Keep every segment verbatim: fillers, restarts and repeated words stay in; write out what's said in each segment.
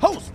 host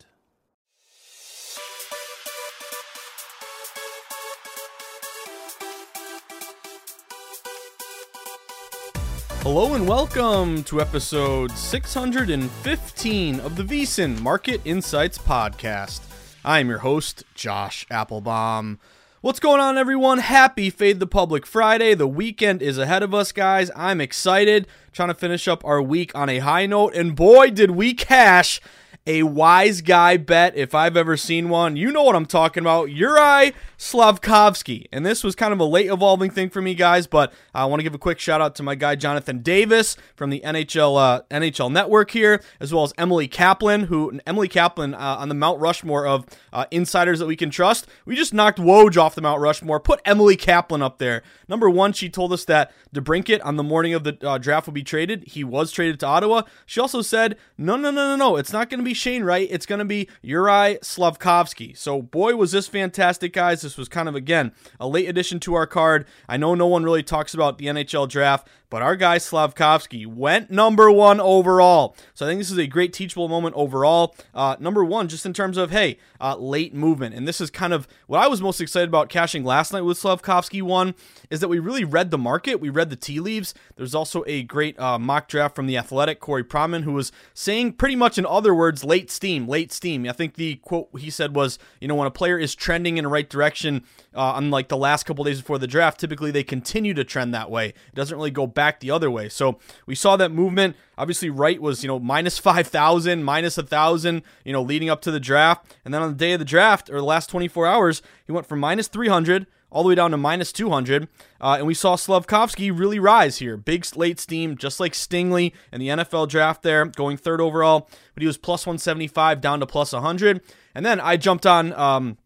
Hello and welcome to episode six hundred fifteen of the V S I N Market Insights Podcast. I am your host, Josh Appelbaum. What's going on, everyone? Happy Fade the Public Friday. The weekend is ahead of us, guys. I'm excited. Trying to finish up our week on a high note, and boy, did we cash a wise guy bet if I've ever seen one. You know what I'm talking about. Juraj Slafkovský. And this was kind of a late evolving thing for me, guys, but I want to give a quick shout out to my guy Jonathan Davis from the N H L uh, N H L Network here, as well as Emily Kaplan, who Emily Kaplan uh, on the Mount Rushmore of uh, insiders that we can trust. We just knocked Woj off the Mount Rushmore, put Emily Kaplan up there. Number one, she told us that DeBrincat on the morning of the uh, draft would be traded. He was traded to Ottawa. She also said, no, no, no, no, no. It's not going to be Shane Wright, it's going to be Juraj Slafkovský. So boy, was this fantastic, guys. This was kind of, again, a late addition to our card. I know no one really talks about the N H L draft, but our guy Slafkovský went number one overall. So I think this is a great teachable moment overall. Uh, number one, just in terms of, hey, uh, late movement. And this is kind of what I was most excited about cashing last night with Slafkovský one, is that we really read the market. We read the tea leaves. There's also a great uh, mock draft from The Athletic, Corey Pronman, who was saying pretty much in other words, late steam, late steam. I think the quote he said was, you know, when a player is trending in the right direction, uh, unlike the last couple days before the draft, typically they continue to trend that way. It doesn't really go back the other way. So we saw that movement. Obviously, Wright was, you know, minus five thousand, minus one thousand, you know, leading up to the draft. And then on the day of the draft, or the last twenty-four hours, he went from minus three hundred all the way down to minus two hundred, uh, and we saw Slafkovský really rise here. Big late steam, just like Stingley in the N F L draft there, going third overall, but he was plus one seventy-five down to plus one hundred, and then I jumped on... Um,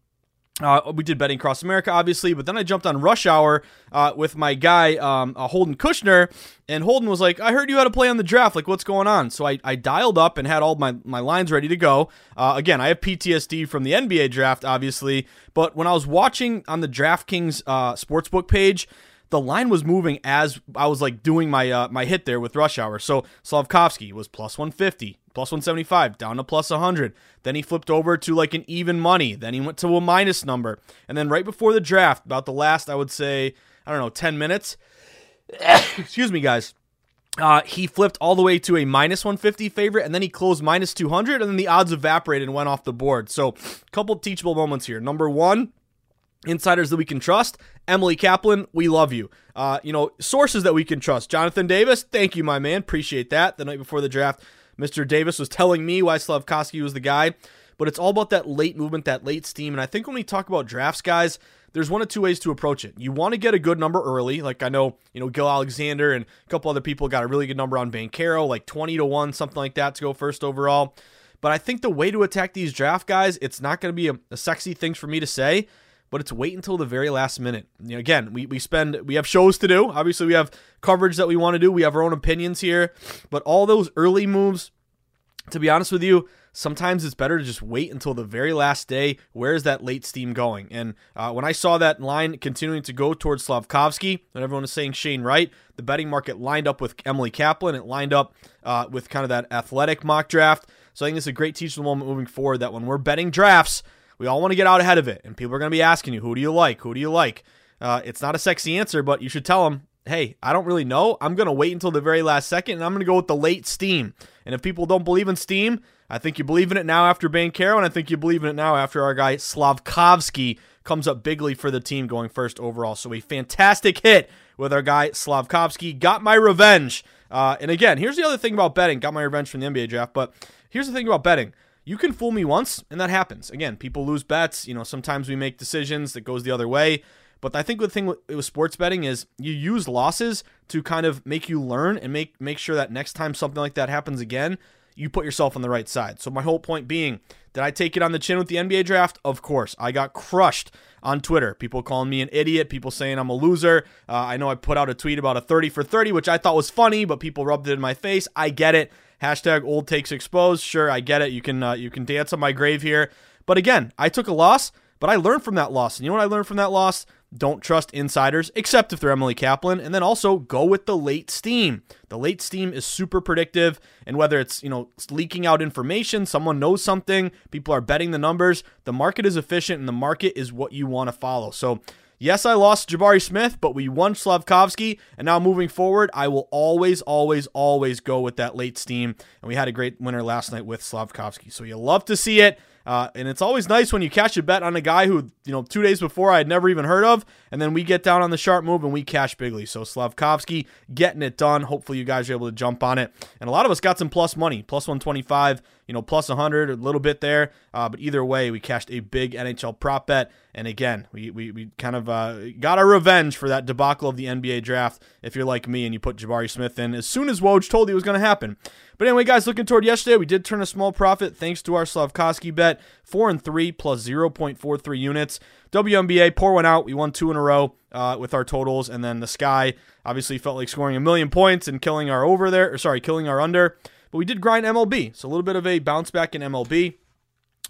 Uh, we did Betting Across America, obviously, but then I jumped on Rush Hour uh, with my guy, um, uh, Holden Kushner, and Holden was like, I heard you had a play on the draft, like, what's going on? So I, I dialed up and had all my, my lines ready to go. Uh, again, I have P T S D from the N B A draft, obviously, but when I was watching on the DraftKings uh, sportsbook page, the line was moving as I was, like, doing my uh, my hit there with Rush Hour. So Slafkovský was plus one fifty, plus one seventy-five, down to plus one hundred. Then he flipped over to, like, an even money. Then he went to a minus number. And then right before the draft, about the last, I would say, I don't know, ten minutes. Excuse me, guys. Uh, he flipped all the way to a minus one fifty favorite, and then he closed minus two hundred, and then the odds evaporated and went off the board. So a couple teachable moments here. Number one, Insiders that we can trust. Emily Kaplan, we love you. Uh, you know, sources that we can trust. Jonathan Davis, thank you, my man. Appreciate that. The night before the draft, Mister Davis was telling me why Slafkovský was the guy. But it's all about that late movement, that late steam. And I think when we talk about drafts, guys, there's one of two ways to approach it. You want to get a good number early. Like I know, you know, Gil Alexander and a couple other people got a really good number on Banchero, like twenty to one, something like that to go first overall. But I think the way to attack these draft guys, it's not going to be a, a sexy thing for me to say, but it's wait until the very last minute. You know, again, we, we spend, we have shows to do. Obviously we have coverage that we want to do. We have our own opinions here, but all those early moves, to be honest with you, sometimes it's better to just wait until the very last day. Where is that late steam going? And uh, when I saw that line continuing to go towards Slafkovský, and everyone was saying Shane Wright, the betting market lined up with Emily Kaplan. It lined up uh, with kind of that Athletic mock draft. So I think it's a great teachable moment moving forward that when we're betting drafts, we all want to get out ahead of it. And people are going to be asking you, who do you like? Who do you like? Uh, it's not a sexy answer, but you should tell them, hey, I don't really know. I'm going to wait until the very last second, and I'm going to go with the late steam. And if people don't believe in steam, I think you believe in it now after Banchero, and I think you believe in it now after our guy Slafkovský comes up bigly for the team going first overall. So a fantastic hit with our guy Slafkovský. Got my revenge. Uh, and again, here's the other thing about betting. Got my revenge from the N B A draft, but here's the thing about betting. You can fool me once, and that happens. Again, people lose bets. You know, sometimes we make decisions that goes the other way. But I think the thing with sports betting is you use losses to kind of make you learn and make make sure that next time something like that happens again, you put yourself on the right side. So my whole point being, did I take it on the chin with the N B A draft? Of course. I got crushed on Twitter. People calling me an idiot. People saying I'm a loser. Uh, I know I put out a tweet about a thirty for thirty, which I thought was funny, but people rubbed it in my face. I get it. Hashtag old takes exposed. Sure, I get it. You can, uh, you can dance on my grave here. But again, I took a loss, but I learned from that loss. And you know what I learned from that loss? Don't trust insiders, except if they're Emily Kaplan. And then also go with the late steam. The late steam is super predictive. And whether it's, you know, leaking out information, someone knows something, people are betting the numbers, the market is efficient and the market is what you want to follow. So yes, I lost Jabari Smith, but we won Slafkovský. And now moving forward, I will always, always, always go with that late steam. And we had a great winner last night with Slafkovský. So you love to see it. Uh, and it's always nice when you catch a bet on a guy who, you know, two days before I had never even heard of, and then we get down on the sharp move and we cash bigly. So Slafkovský getting it done. Hopefully you guys are able to jump on it. And a lot of us got some plus money, plus one twenty-five, you know, plus one hundred, a little bit there. Uh, but either way, we cashed a big N H L prop bet. And again, we we, we kind of uh, got our revenge for that debacle of the N B A draft. If you're like me and you put Jabari Smith in as soon as Woj told you it was going to happen. But anyway, guys, looking toward yesterday, we did turn a small profit thanks to our Slafkovský bet, four and three plus zero point four three units. W N B A, pour one out. We won two in a row uh, with our totals, and then the Sky obviously felt like scoring a million points and killing our over there, or sorry, killing our under. But we did grind M L B, so a little bit of a bounce back in M L B.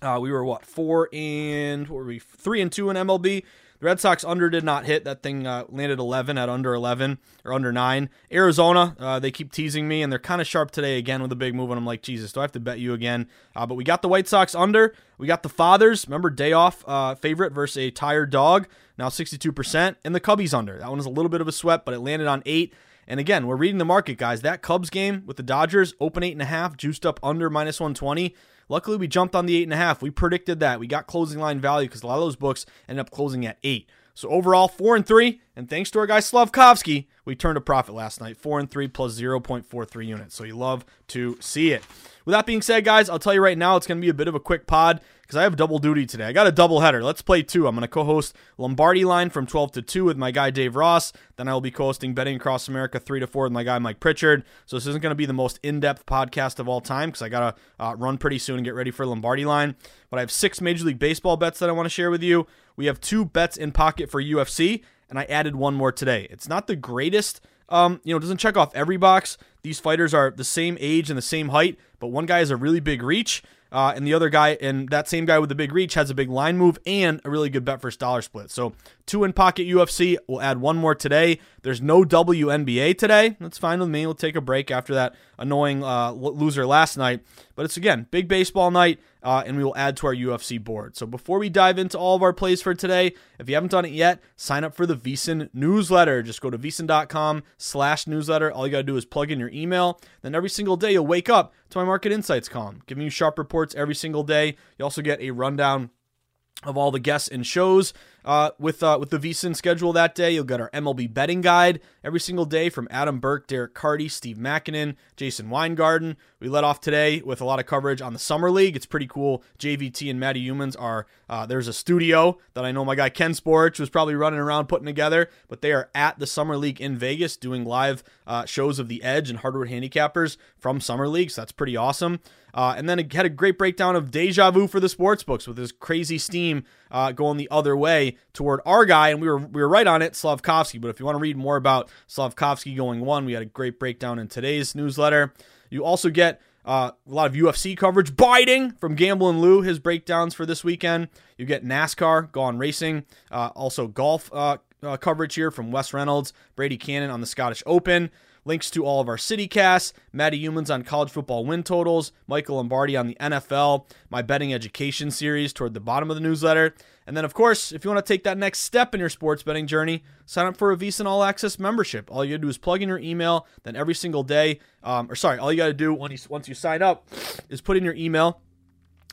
Uh, we were what four and what were we three and two in M L B. The Red Sox under did not hit. That thing uh, landed eleven at under eleven or under nine. Arizona, uh, they keep teasing me, and they're kind of sharp today again with a big move, and I'm like, Jesus, do I have to bet you again? Uh, but we got the White Sox under. We got the Fathers, remember, day off uh, favorite versus a tired dog, now sixty-two percent, and the Cubbies under. That one is a little bit of a sweat, but it landed on eight. And again, we're reading the market, guys. That Cubs game with the Dodgers, open eight point five, juiced up under minus one twenty. Luckily, we jumped on the eight point five. We predicted that. We got closing line value because a lot of those books ended up closing at eight. So overall, four and three, and thanks to our guy Slafkovský, we turned a profit last night, four and three plus zero point four three units. So you love to see it. With that being said, guys, I'll tell you right now, it's going to be a bit of a quick pod because I have double duty today. I got a double header. Let's play two. I'm going to co-host Lombardi Line from twelve to two with my guy Dave Ross. Then I will be co-hosting Betting Across America three to four with my guy Mike Pritchard. So this isn't going to be the most in-depth podcast of all time because I got to uh, run pretty soon and get ready for Lombardi Line. But I have six Major League Baseball bets that I want to share with you. We have two bets in pocket for U F C, and I added one more today. It's not the greatest. Um, you know, it doesn't check off every box. These fighters are the same age and the same height, but one guy has a really big reach, uh, and the other guy, and that same guy with the big reach has a big line move and a really good bet first dollar split. So two in pocket U F C. We'll add one more today. There's no W N B A today. That's fine with me. We'll take a break after that annoying uh, loser last night. But it's, again, big baseball night, uh, and we will add to our U F C board. So before we dive into all of our plays for today, if you haven't done it yet, sign up for the V S I N newsletter. Just go to V S I N dot com slash newsletter. All you got to do is plug in your email. Then every single day you'll wake up to my Market Insights column, giving you sharp reports every single day. You also get a rundown of all the guests and shows. uh, with uh, with the V S I N schedule that day. You'll get our M L B betting guide every single day from Adam Burke, Derek Carty, Steve Mackinnon, Jason Weingarten. We let off today with a lot of coverage on the Summer League. It's pretty cool. J V T and Matty Humann are, uh, there's a studio that I know my guy Ken Sporich was probably running around putting together, but they are at the Summer League in Vegas doing live uh, shows of The Edge and Hardwood Handicappers from Summer League, so that's pretty awesome. Uh, and then it had a great breakdown of Deja Vu for the sportsbooks with his crazy steam uh, going the other way toward our guy, and we were we were right on it, Slafkovský. But if you want to read more about Slafkovský going one, we had a great breakdown in today's newsletter. You also get uh, a lot of U F C coverage, biting from Gamble and Lou, his breakdowns for this weekend. You get NASCAR, Gone Racing, uh, also golf uh, uh, coverage here from Wes Reynolds, Brady Cannon on the Scottish Open. Links to all of our city casts, Matty Humann on college football win totals, Michael Lombardi on the N F L, my betting education series toward the bottom of the newsletter. And then, of course, if you want to take that next step in your sports betting journey, sign up for a VSiN All Access membership. All you got to do is plug in your email, then every single day, um, or sorry, all you got to do when you, once you sign up is put in your email.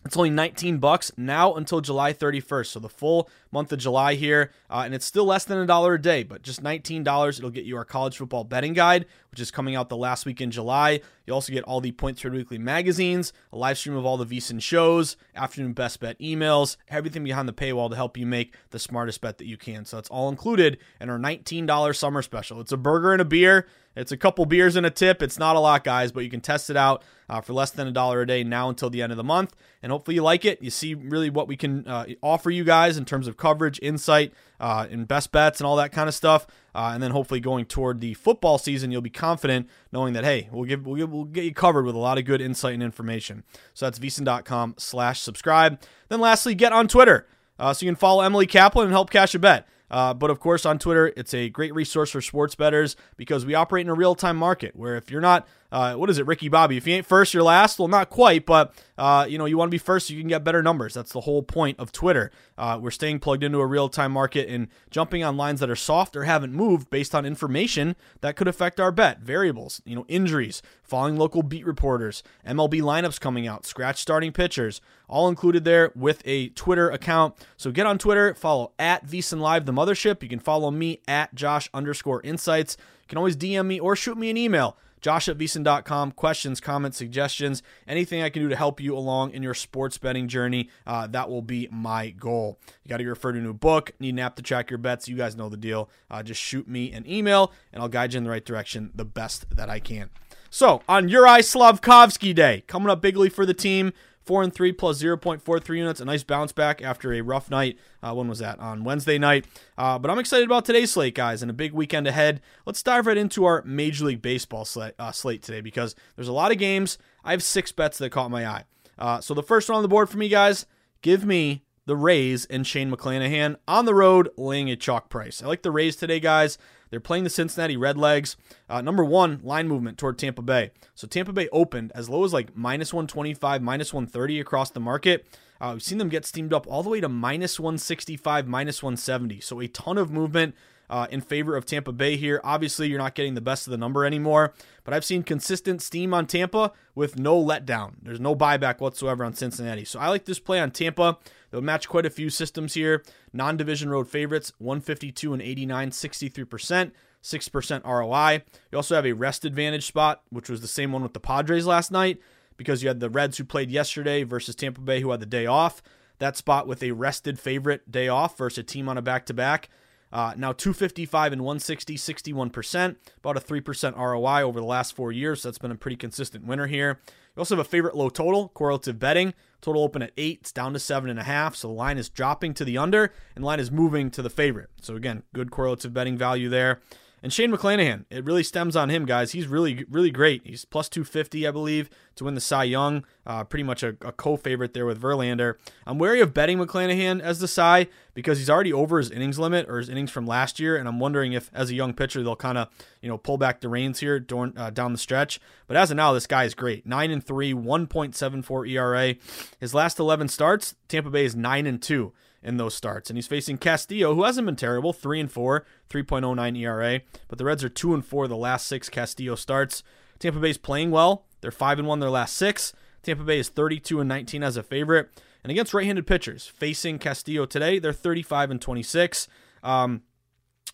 It's only nineteen bucks now until July thirty-first, so the full month of July here, uh, and it's still less than a dollar a day, but just nineteen dollars, it'll get you our college football betting guide, which is coming out the last week in July. You also get all the Point Third Weekly magazines, a live stream of all the VSiN shows, afternoon best bet emails, everything behind the paywall to help you make the smartest bet that you can. So that's all included in our nineteen dollars summer special. It's a burger and a beer. It's a couple beers and a tip. It's not a lot, guys, but you can test it out uh, for less than a dollar a day now until the end of the month. And hopefully you like it. You see really what we can uh, offer you guys in terms of coverage, insight, uh, and best bets and all that kind of stuff. Uh, and then hopefully going toward the football season, you'll be confident knowing that, hey, we'll give, we'll, give, we'll get you covered with a lot of good insight and information. So that's vsin.com slash subscribe. Then lastly, get on Twitter. Uh, so you can follow Emily Kaplan and help cash a bet. Uh, but, of course, on Twitter, it's a great resource for sports bettors because we operate in a real-time market where if you're not, uh, what is it, Ricky Bobby, if you ain't first, you're last? Well, not quite, but, uh, you know, you want to be first so you can get better numbers. That's the whole point of Twitter. Uh, we're staying plugged into a real-time market and jumping on lines that are soft or haven't moved based on information that could affect our bet, variables, you know, injuries, following local beat reporters, M L B lineups coming out, scratch starting pitchers, all included there with a Twitter account. So get on Twitter, follow at VSiN Live, the Mothership. You can follow me at Josh underscore insights. You can always D M me or shoot me an email, Josh at vsin dot com. Questions, comments, suggestions, anything I can do to help you along in your sports betting journey. Uh, that will be my goal. You got to refer to a new book, need an app to track your bets. You guys know the deal. Uh, just shoot me an email and I'll guide you in the right direction the best that I can. So on Juraj Slafkovský day, coming up bigly for the team. four and three plus zero point four three units, a nice bounce back after a rough night. Uh, when was that? On Wednesday night. Uh, but I'm excited about today's slate, guys, and a big weekend ahead. Let's dive right into our Major League Baseball slate, uh, slate today because there's a lot of games. I have six bets that caught my eye. Uh, so the first one on the board for me, guys, give me the Rays and Shane McClanahan on the road laying a chalk price. I like the Rays today, guys. They're playing the Cincinnati Redlegs. Uh, number one, line movement toward Tampa Bay. So Tampa Bay opened as low as like minus one twenty-five, minus one thirty across the market. Uh, we've seen them get steamed up all the way to minus one sixty-five, minus one seventy. So a ton of movement uh, in favor of Tampa Bay here. Obviously, you're not getting the best of the number anymore, but I've seen consistent steam on Tampa with no letdown. There's no buyback whatsoever on Cincinnati. So I like this play on Tampa. They'll match quite a few systems here. Non-division road favorites, one fifty-two and eighty-nine, sixty-three percent, six percent R O I. You also have a rest advantage spot, which was the same one with the Padres last night because you had the Reds who played yesterday versus Tampa Bay who had the day off. That spot with a rested favorite day off versus a team on a back-to-back. Uh, now two fifty-five and one sixty, sixty-one percent, about a three percent R O I over the last four years. So that's been a pretty consistent winner here. You also have a favorite low total, correlative betting. Total open at eight. It's down to seven and a half. So the line is dropping to the under and the line is moving to the favorite. So again, good correlative betting value there. And Shane McClanahan, it really stems on him, guys. He's really, really great. He's plus two fifty, I believe, to win the Cy Young. Uh, pretty much a, a co-favorite there with Verlander. I'm wary of betting McClanahan as the Cy because he's already over his innings limit or his innings from last year, and I'm wondering if, as a young pitcher, they'll kind of you know pull back the reins here down, uh, down the stretch. But as of now, this guy is great. Nine and three, one point seven four E R A. His last eleven starts, Tampa Bay is nine and two. In those starts, and he's facing Castillo, who hasn't been terrible, three and four, three point oh nine E R A. But the Reds are two and four the last six Castillo starts. Tampa Bay's playing well; they're five and one their last six. Tampa Bay is thirty-two and nineteen as a favorite, And against right-handed pitchers, facing Castillo today, they're thirty-five and twenty-six. Um,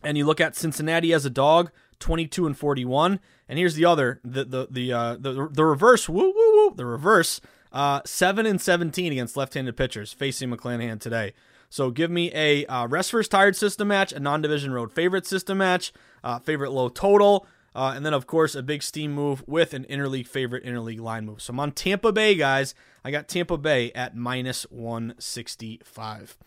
and you look at Cincinnati as a dog, twenty-two and forty-one. And here's the other, the the the uh, the, the reverse, woo woo woo, the reverse, uh, seven and seventeen against left-handed pitchers, facing McClanahan today. So give me a uh, rest first tired system match, a non-division road favorite system match, uh, favorite low total, uh, and then of course a big steam move with an interleague favorite, interleague line move. So I'm on Tampa Bay, guys. I got Tampa Bay at minus one sixty-five.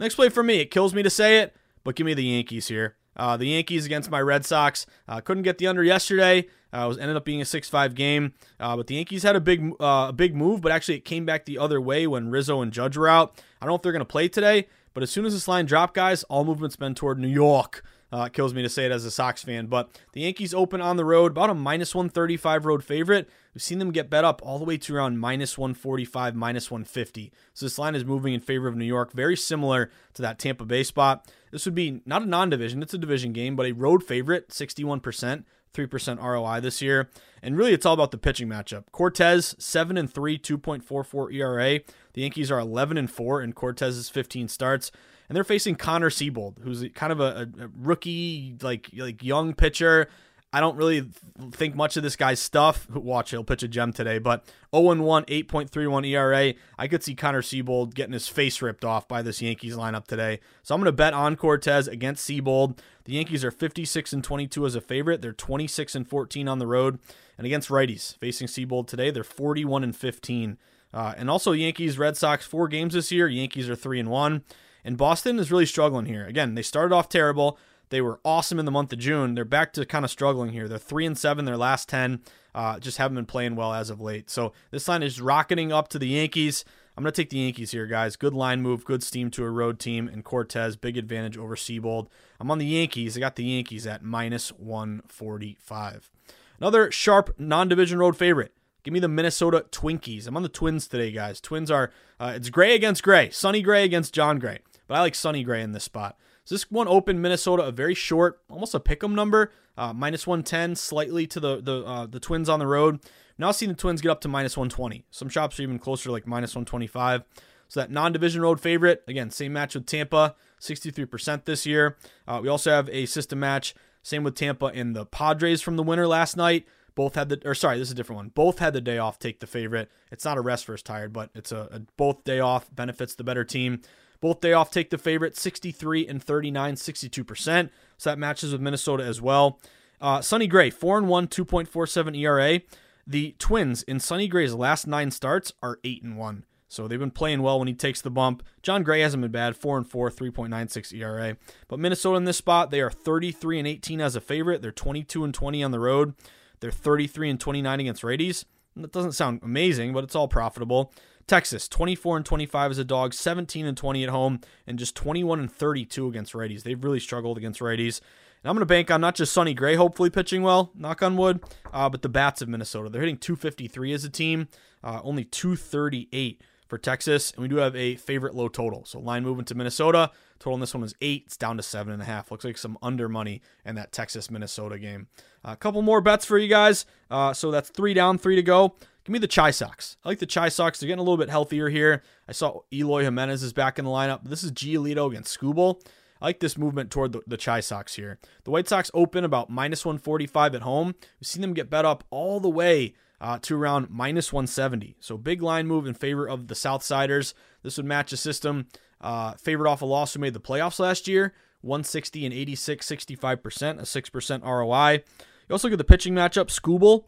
Next play for me, it kills me to say it, but give me the Yankees here. Uh, the Yankees against my Red Sox. Uh, couldn't get the under yesterday. Uh, it was ended up being a six five game. Uh, but the Yankees had a big, uh, a big move, but actually it came back the other way when Rizzo and Judge were out. I don't know if they're going to play today, but as soon as this line dropped, guys, all movement's been toward New York. Uh, it kills me to say it as a Sox fan, but the Yankees open on the road, about a minus one thirty-five road favorite. We've seen them get bet up all the way to around minus one forty-five, minus one fifty. So this line is moving in favor of New York, very similar to that Tampa Bay spot. This would be not a non-division, it's a division game, but a road favorite, sixty-one percent, three percent R O I this year. And really, it's all about the pitching matchup. Cortez, seven and three, two point four four E R A. The Yankees are eleven and four in Cortez's fifteen starts. And they're facing Connor Seabold, who's kind of a, a rookie, like like young pitcher. I don't really think much of this guy's stuff. Watch, he'll pitch a gem today. But oh and one, eight point three one E R A. I could see Connor Seabold getting his face ripped off by this Yankees lineup today. So I'm going to bet on Cortez against Seabold. The Yankees are fifty-six and twenty-two as a favorite. They're twenty-six and fourteen on the road. And against righties, facing Seabold today, they're forty-one and fifteen. Uh, and also Yankees, Red Sox, four games this year. Yankees are three and one. And Boston is really struggling here. Again, they started off terrible. They were awesome in the month of June. They're back to kind of struggling here. They're three and seven, their last ten. Uh, just haven't been playing well as of late. So this line is rocketing up to the Yankees. I'm going to take the Yankees here, guys. Good line move, good steam to a road team, and Cortez, big advantage over Seabold. I'm on the Yankees. I got the Yankees at minus one forty-five. Another sharp non-division road favorite. Give me the Minnesota Twinkies. I'm on the Twins today, guys. Twins are, uh, it's Gray against Gray. Sonny Gray against John Gray. But I like Sonny Gray in this spot. So this one opened Minnesota a very short, almost a pick'em number, uh, minus one ten, slightly to the the uh, the Twins on the road. Now seeing the Twins get up to minus one twenty. Some shops are even closer, like minus one twenty-five. So that non-division road favorite, again, same match with Tampa, sixty-three percent this year. Uh, we also have a system match, same with Tampa and the Padres from the winner last night. Both had the, or sorry, this is a different one. Both had the day off, take the favorite. It's not a rest versus tired, but it's a, a both day off benefits the better team. Both day off take the favorite, sixty-three and thirty-nine, sixty-two percent. So that matches with Minnesota as well. Uh, Sonny Gray, four and one, two point four seven E R A. The Twins in Sonny Gray's last nine starts are eight and one. So they've been playing well when he takes the bump. John Gray hasn't been bad, four and four, three point nine six E R A. But Minnesota in this spot, they are thirty-three and eighteen as a favorite. They're twenty-two and twenty on the road. They're thirty-three and twenty-nine against righties. That doesn't sound amazing, but it's all profitable. Texas, twenty-four and twenty-five as a dog, seventeen and twenty at home, and just twenty-one and thirty-two against righties. They've really struggled against righties. And I'm going to bank on not just Sonny Gray hopefully pitching well, knock on wood, uh, but the bats of Minnesota. They're hitting two fifty-three as a team, uh, only two thirty-eight for Texas. And we do have a favorite low total. So line moving to Minnesota. Total on this one is eight. It's down to seven and a half. Looks like some under money in that Texas-Minnesota game. A couple more bets for you guys. Uh, so that's three down, three to go. Give me the Chi Sox. I like the Chi Sox. They're getting a little bit healthier here. I saw Eloy Jimenez is back in the lineup. This is Giolito against Skubal. I like this movement toward the, the Chi Sox here. The White Sox open about minus one forty-five at home. We've seen them get bet up all the way uh, to around minus one seventy. So big line move in favor of the Southsiders. This would match a system uh, favored off a loss who made the playoffs last year. one sixty and eighty-six, sixty-five percent, a six percent R O I. You also get the pitching matchup, Skubal.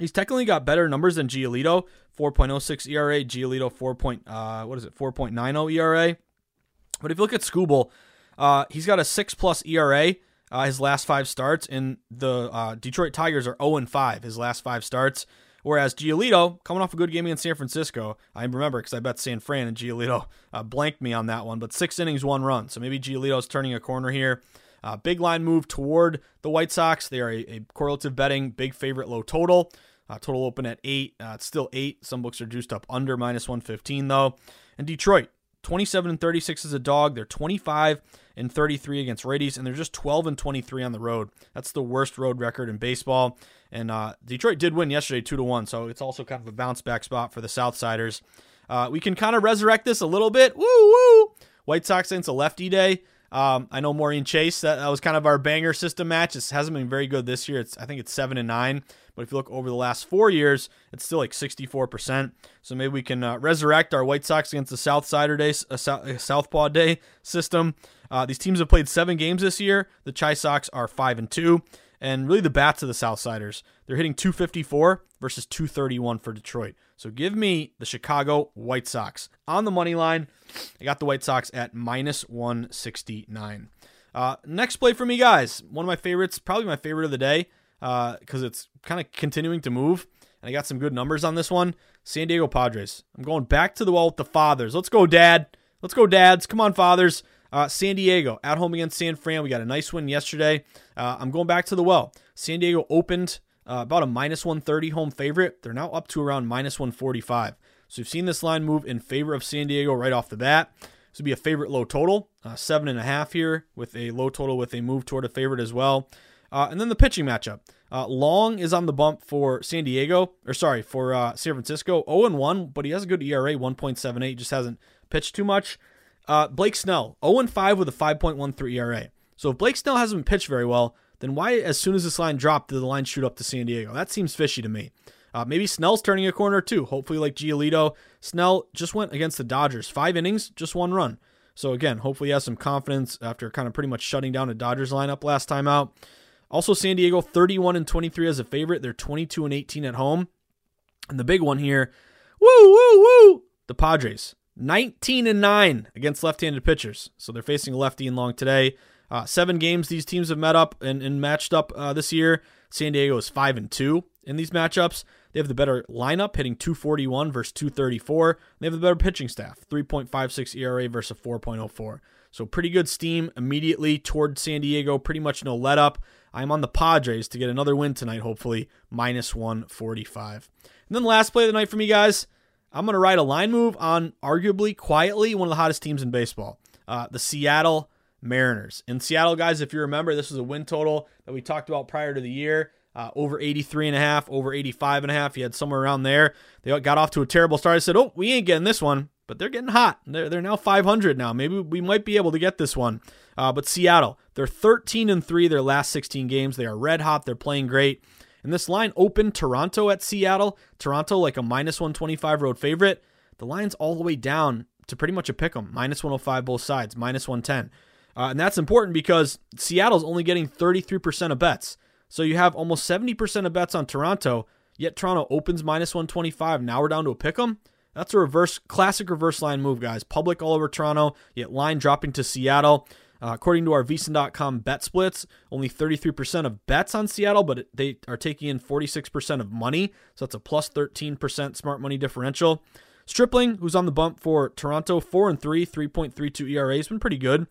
He's technically got better numbers than Giolito, four point oh six E R A, Giolito four point, uh, what is it, four point nine oh E R A. But if you look at Skubal, uh, he's got a six plus E R A uh, his last five starts, and the uh, Detroit Tigers are oh and five his last five starts, whereas Giolito, coming off a good game against San Francisco, I remember because I bet San Fran and Giolito uh, blanked me on that one, but six innings, one run, so maybe Giolito's turning a corner here. Uh, big line move toward the White Sox. They are a, a correlative betting, big favorite low total. Uh, total open at eight. Uh, it's still eight. Some books are juiced up under minus one fifteen, though. And Detroit, twenty-seven and thirty-six as a dog. They're twenty-five and thirty-three against righties, and they're just twelve and twenty-three on the road. That's the worst road record in baseball. And uh, Detroit did win yesterday two to one, so it's also kind of a bounce back spot for the Southsiders. Uh, we can kind of resurrect this a little bit. Woo, woo. White Sox against a lefty day. Um, I know Maureen Chase, that, that was kind of our banger system match. It hasn't been very good this year. It's I think it's seven and nine, but if you look over the last four years, it's still like sixty-four percent. So maybe we can uh, resurrect our White Sox against the South Sider day, uh, Southpaw day system. Uh, these teams have played seven games this year. The Chi Sox are five and two, and really the bats of the South Siders. They're hitting two fifty-four versus two thirty-one for Detroit. So give me the Chicago White Sox. On the money line, I got the White Sox at minus one sixty-nine. Uh, next play for me, guys. One of my favorites, probably my favorite of the day, because uh, it's kind of continuing to move. And I got some good numbers on this one. San Diego Padres. I'm going back to the well with the fathers. Let's go, Dad. Let's go, Dads. Come on, Fathers. Uh, San Diego at home against San Fran. We got a nice win yesterday. Uh, I'm going back to the well. San Diego opened uh, about a minus one thirty home favorite. They're now up to around minus one forty-five. So you've seen this line move in favor of San Diego right off the bat. This would be a favorite low total, uh, seven and a half here with a low total with a move toward a favorite as well. Uh, and then the pitching matchup. Uh, Long is on the bump for San Diego, or sorry, for uh, San Francisco, oh and one, but he has a good E R A, one point seven eight, just hasn't pitched too much. Uh, Blake Snell, oh and five with a five point one three E R A. So if Blake Snell hasn't pitched very well, then why, as soon as this line dropped, did the line shoot up to San Diego? That seems fishy to me. Uh, maybe Snell's turning a corner too, hopefully like Giolito. Snell just went against the Dodgers. Five innings, just one run. So again, hopefully he has some confidence after kind of pretty much shutting down a Dodgers lineup last time out. Also, San Diego, thirty-one and twenty-three as a favorite. They're twenty-two and eighteen at home. And the big one here, woo, woo, woo, the Padres. nineteen and nine against left-handed pitchers. So they're facing a lefty in Long today. Uh, seven games these teams have met up and, and matched up uh, this year. San Diego is five and two in these matchups. They have the better lineup, hitting two forty-one versus two thirty-four. They have the better pitching staff, three point five six E R A versus four point oh four. So pretty good steam immediately toward San Diego. Pretty much no let up. I'm on the Padres to get another win tonight, hopefully, minus one forty-five. And then last play of the night for me, guys. I'm going to ride a line move on, arguably, quietly, one of the hottest teams in baseball, uh, the Seattle Mariners. In Seattle, guys, if you remember, this was a win total that we talked about prior to the year, uh, over eighty-three and a half, over eighty-five and a half. You had somewhere around there. They got off to a terrible start. I said, oh, we ain't getting this one, but they're getting hot. They're, they're now five hundred now. Maybe we might be able to get this one. Uh, but Seattle, they're thirteen and three their last sixteen games. They are red hot. They're playing great. And this line opened Toronto at Seattle. Toronto like a minus one twenty-five road favorite. The line's all the way down to pretty much a pick 'em. minus one oh five both sides, minus one ten. Uh, and that's important because Seattle's only getting thirty-three percent of bets. So you have almost seventy percent of bets on Toronto, yet Toronto opens minus one twenty-five. Now we're down to a pick 'em. That's a reverse, classic reverse line move, guys. Public all over Toronto, yet line dropping to Seattle. Uh, according to our V S I N dot com bet splits, only thirty-three percent of bets on Seattle, but they are taking in forty-six percent of money. So that's a plus thirteen percent smart money differential. Stripling, who's on the bump for Toronto, four and three, three point three two E R A, has been pretty good.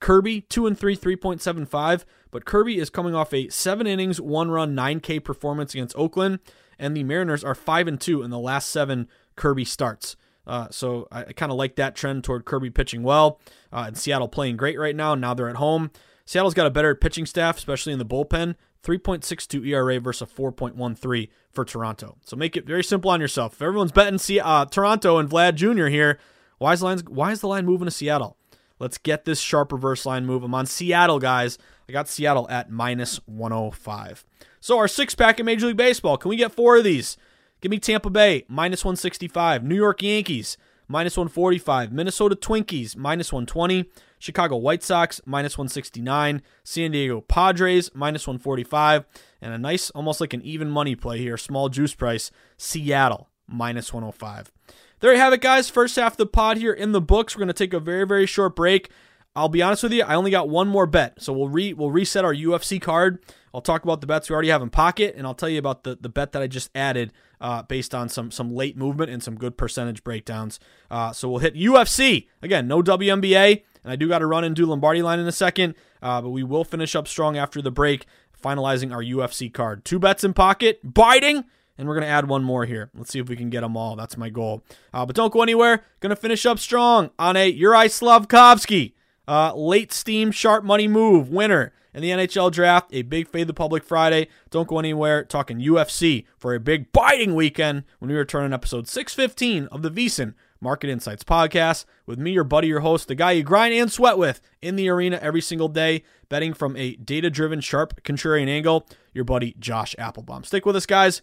Kirby, two and three, three point seven five. But Kirby is coming off a seven innings, one run, nine K performance against Oakland. And the Mariners are five and two in the last seven Kirby starts. Uh, so I, I kind of like that trend toward Kirby pitching well, uh, and Seattle playing great right now. Now they're at home. Seattle's got a better pitching staff, especially in the bullpen, three point six two E R A versus four point one three for Toronto. So make it very simple on yourself. If everyone's betting see, uh, Toronto and Vlad Junior here, why is, the lines, why is the line moving to Seattle? Let's get this sharp reverse line move. I'm on Seattle, guys. I got Seattle at minus one oh five. So our six-pack in Major League Baseball, can we get four of these? Give me Tampa Bay, minus one sixty-five. New York Yankees, minus one forty-five. Minnesota Twinkies, minus one twenty. Chicago White Sox, minus one sixty-nine. San Diego Padres, minus one forty-five. And a nice, almost like an even money play here, small juice price, Seattle, minus one oh five. There you have it, guys. First half of the pod here in the books. We're going to take a very, very short break. I'll be honest with you, I only got one more bet, so we'll re we'll reset our U F C card. I'll talk about the bets we already have in pocket, and I'll tell you about the, the bet that I just added uh, based on some some late movement and some good percentage breakdowns. Uh, so we'll hit U F C. Again, no W N B A, and I do got to run and do Lombardi line in a second, uh, but we will finish up strong after the break, finalizing our U F C card. Two bets in pocket, biting, and we're going to add one more here. Let's see if we can get them all. That's my goal. Uh, but don't go anywhere. Going to finish up strong on a Juraj Slafkovský. Uh, late steam, sharp money move, winner in the N H L draft, a big fade the public Friday. Don't go anywhere, talking U F C for a big biting weekend when we return on episode six fifteen of the V S I N, Market Insights Podcast with me, your buddy, your host, the guy you grind and sweat with in the arena every single day, betting from a data-driven, sharp, contrarian angle, your buddy, Josh Appelbaum. Stick with us, guys.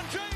James.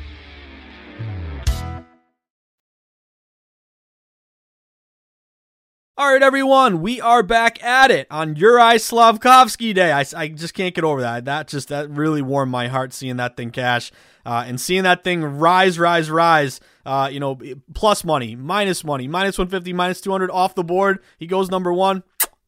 All right, everyone, we are back at it on Juraj Slafkovský Day. I, I just can't get over that. That just that really warmed my heart seeing that thing cash uh, and seeing that thing rise, rise, rise. Uh, you know, plus money, minus money, minus one fifty, minus two hundred off the board. He goes number one.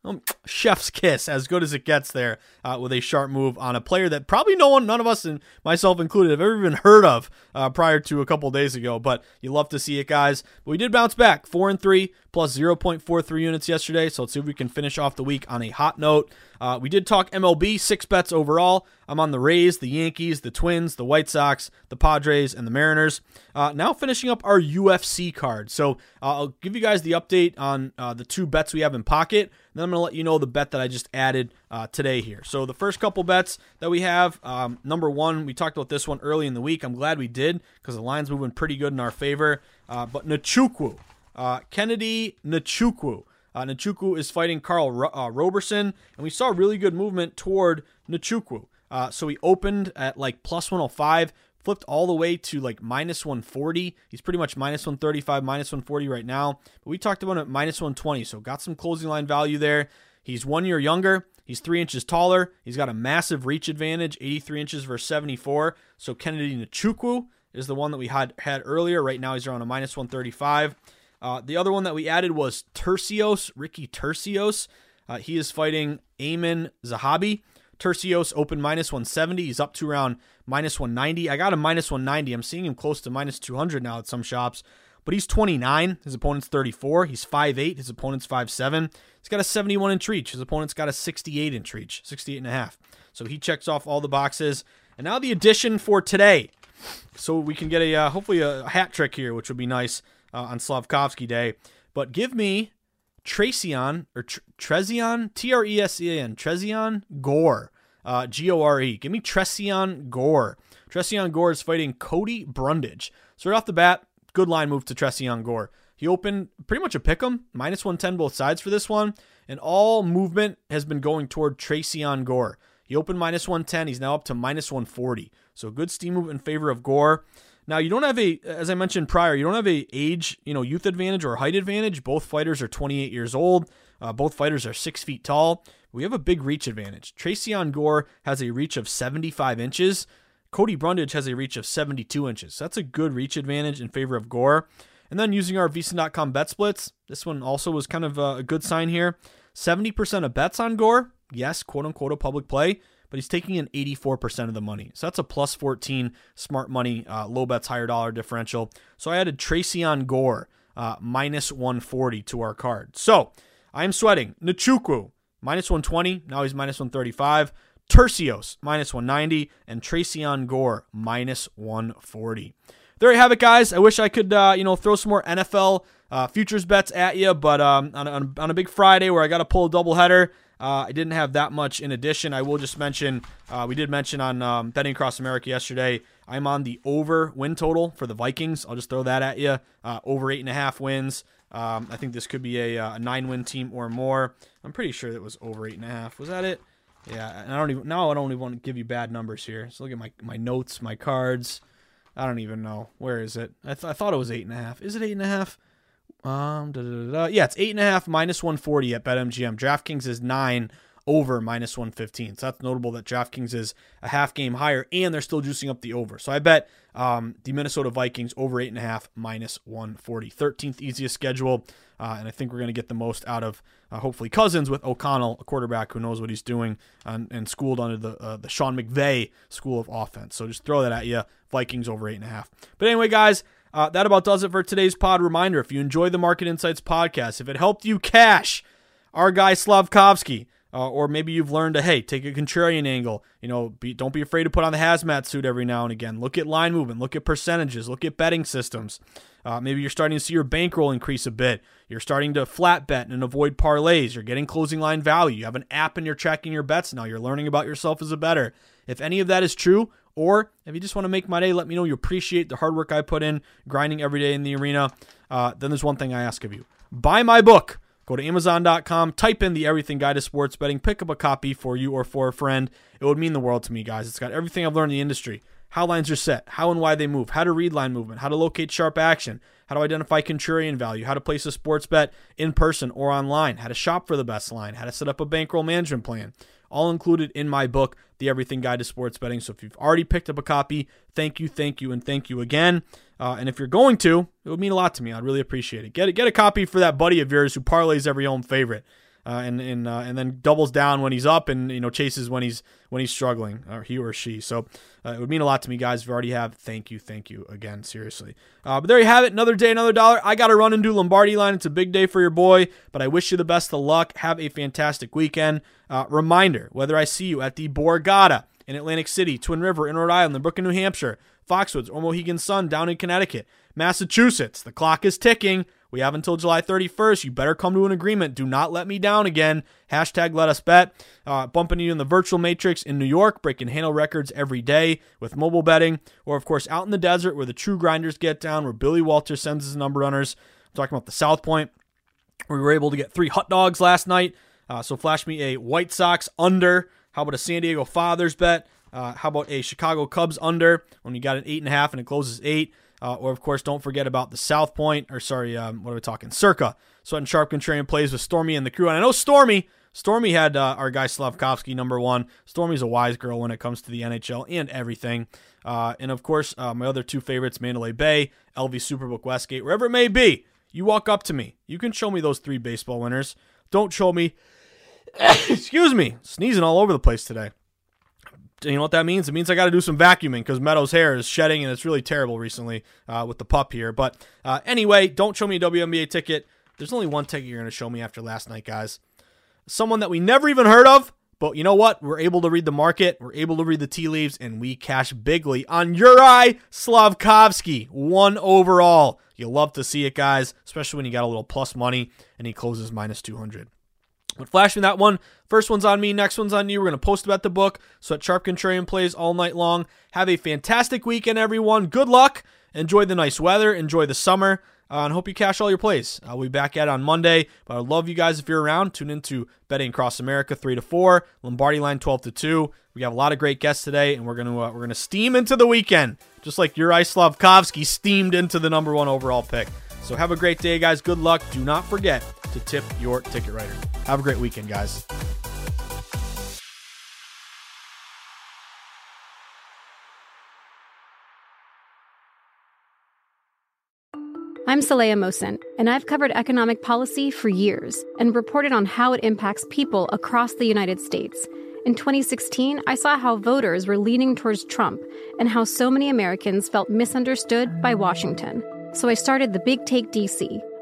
Um, chef's kiss, as good as it gets there uh, with a sharp move on a player that probably no one, none of us, and myself included, have ever even heard of uh, prior to a couple days ago. But you love to see it, guys. But we did bounce back, four and three. Plus zero point four three units yesterday, so let's see if we can finish off the week on a hot note. Uh, we did talk M L B, six bets overall. I'm on the Rays, the Yankees, the Twins, the White Sox, the Padres, and the Mariners. Uh, now finishing up our U F C card. So uh, I'll give you guys the update on uh, the two bets we have in pocket, and then I'm going to let you know the bet that I just added uh, today here. So the first couple bets that we have, um, number one, we talked about this one early in the week. I'm glad we did because the line's moving pretty good in our favor. Uh, but Nchukwu. Uh, Kennedy Nchukwu. Uh, Nchukwu is fighting Carl Ro- uh, Roberson, and we saw really good movement toward Nchukwu. Uh, so he opened at like plus one oh five, flipped all the way to like minus one forty. He's pretty much minus one thirty-five, minus one forty right now. But we talked about it at minus one twenty, so got some closing line value there. He's one year younger. He's three inches taller. He's got a massive reach advantage, eighty-three inches versus seventy-four. So Kennedy Nchukwu is the one that we had had earlier. Right now he's around a minus one thirty-five. Uh, the other one that we added was Turcios, Ricky Turcios. Uh, he is fighting Ayman Zahabi. Turcios open minus one seventy. He's up to around minus one ninety. I got a minus one ninety. I'm seeing him close to minus two hundred now at some shops. But he's twenty-nine. His opponent's thirty-four. He's five eight. His opponent's five seven. He's got a seventy-one inch reach. His opponent's got a sixty-eight inch reach, sixty-eight and a half. So he checks off all the boxes. And now the addition for today. So we can get a uh, hopefully a hat trick here, which would be nice uh, on Slafkovský Day. But give me Tresean or Tresean, T R E S E A N, Tresean Gore, uh, G O R E. Give me Tresean Gore. Tresean Gore is fighting Cody Brundage. So right off the bat, good line move to Tresean Gore. He opened pretty much a pick'em, minus one ten both sides for this one, and all movement has been going toward Tresean Gore. He opened minus one ten. He's now up to minus one forty. So good steam move in favor of Gore. Now you don't have a, as I mentioned prior, you don't have a age, you know, youth advantage or height advantage. Both fighters are twenty-eight years old. Uh, both fighters are six feet tall. We have a big reach advantage. Tresean Gore has a reach of seventy-five inches. Cody Brundage has a reach of seventy-two inches. So that's a good reach advantage in favor of Gore. And then using our V S I N dot com bet splits, this one also was kind of a good sign here. seventy percent of bets on Gore, yes, quote-unquote a public play, but he's taking in eighty-four percent of the money. So that's a plus fourteen smart money, uh, low bets, higher dollar differential. So I added Tresean Gore, uh, minus one forty to our card. So I'm sweating. Nchukwu, minus one twenty. Now he's minus one thirty-five. Turcios, minus one ninety, and Tresean Gore, minus one forty. There you have it, guys. I wish I could, uh, you know, throw some more N F L uh, futures bets at you, but um, on, on, on a big Friday where I got to pull a doubleheader, uh, I didn't have that much in addition. I will just mention, uh, we did mention on um, Betting Across America yesterday, I'm on the over win total for the Vikings. I'll just throw that at you. Uh, over eight and a half wins. Um, I think this could be a, a nine-win team or more. I'm pretty sure it was over eight and a half. Was that it? Yeah, and I don't even now. I don't even want to give you bad numbers here. So look at my my notes, my cards. I don't even know where is it. I, th- I thought it was eight and a half. Is it eight and a half? Um, da, da, da, da. Yeah, it's eight and a half minus one forty at BetMGM. DraftKings is nine over minus one fifteen. So that's notable that DraftKings is a half game higher, and they're still juicing up the over. So I bet um the Minnesota Vikings over eight and a half minus one forty. Thirteenth easiest schedule, uh, and I think we're gonna get the most out of. Uh, hopefully Cousins with O'Connell, a quarterback who knows what he's doing and, and schooled under the uh, the Sean McVay school of offense. So just throw that at you. Vikings over eight and a half. But anyway, guys, uh, that about does it for today's pod. Reminder, if you enjoy the Market Insights podcast, if it helped you cash our guy Slafkovský, uh, or maybe you've learned to, hey, take a contrarian angle, you know, be, don't be afraid to put on the hazmat suit every now and again. Look at line movement. Look at percentages. Look at betting systems. Uh, maybe you're starting to see your bankroll increase a bit. You're starting to flat bet and avoid parlays. You're getting closing line value. You have an app and you're tracking your bets now. You're learning about yourself as a bettor. If any of that is true, or if you just want to make my day, let me know you appreciate the hard work I put in, grinding every day in the arena, uh, then there's one thing I ask of you. Buy my book. Go to amazon dot com, type in The Everything Guide to Sports Betting, pick up a copy for you or for a friend. It would mean the world to me, guys. It's got everything I've learned in the industry. How lines are set, how and why they move, how to read line movement, how to locate sharp action, how to identify contrarian value, how to place a sports bet in person or online, how to shop for the best line, how to set up a bankroll management plan. All included in my book, The Everything Guide to Sports Betting. So if you've already picked up a copy, thank you, thank you, and thank you again. Uh, and if you're going to, it would mean a lot to me. I'd really appreciate it. Get, get a copy for that buddy of yours who parlays every home favorite. Uh, and and uh, and then doubles down when he's up, and you know chases when he's when he's struggling, or he or she. So uh, it would mean a lot to me, guys. If you already have, thank you, thank you again, seriously. Uh, but there you have it. Another day, another dollar. I got to run and do Lombardi line. It's a big day for your boy, but I wish you the best of luck. Have a fantastic weekend. Uh, reminder: whether I see you at the Borgata in Atlantic City, Twin River in Rhode Island, Brooklyn, New Hampshire, Foxwoods, or Mohegan Sun down in Connecticut, Massachusetts, the clock is ticking. We have until July thirty-first. You better come to an agreement. Do not let me down again. Hashtag let us bet. Uh, bumping you in the virtual matrix in New York, breaking handle records every day with mobile betting. Or, of course, out in the desert where the true grinders get down, where Billy Walter sends his number runners. talking about the South Point. We were able to get three hot dogs last night. Uh, so flash me a White Sox under. How about a San Diego Fathers bet? Uh, how about a Chicago Cubs under when you got an eight and a half and it closes eight? Uh, or, of course, don't forget about the South Point, or sorry, um, what are we talking? Circa. Sweat and Sharp Contrarian plays with Stormy and the crew. And I know Stormy, Stormy had uh, our guy Slafkovský number one. Stormy's a wise girl when it comes to the N H L and everything. Uh, and, of course, uh, my other two favorites, Mandalay Bay, L V Superbook Westgate, wherever it may be. You walk up to me. You can show me those three baseball winners. Don't show me. Excuse me. Sneezing all over the place today. You know what that means? It means I got to do some vacuuming because Meadow's hair is shedding and it's really terrible recently uh, with the pup here. But uh, anyway, don't show me a W N B A ticket. There's only one ticket you're going to show me after last night, guys. Someone that we never even heard of, but you know what? We're able to read the market. We're able to read the tea leaves, and we cash bigly on Juraj Slafkovský, one overall. You love to see it, guys, especially when you got a little plus money and he closes minus two hundred. But flashing that one, first one's on me, next one's on you. We're going to post about the book. So at Sharp Contrarian Plays all night long. Have a fantastic weekend, everyone. Good luck. Enjoy the nice weather. Enjoy the summer. Uh, and hope you cash all your plays. I'll be back at it on Monday. But I love you guys if you're around. Tune into Betting Across America three to four, Lombardi Line twelve to two. We have a lot of great guests today, and we're going to uh, we're going to steam into the weekend, just like Juraj Slafkovský steamed into the number one overall pick. So have a great day, guys. Good luck. Do not forget to tip your ticket writer. Have a great weekend, guys. I'm Saleha Mohsen, and I've covered economic policy for years and reported on how it impacts people across the United States. In twenty sixteen, I saw how voters were leaning towards Trump and how so many Americans felt misunderstood by Washington. So I started The Big Take D C.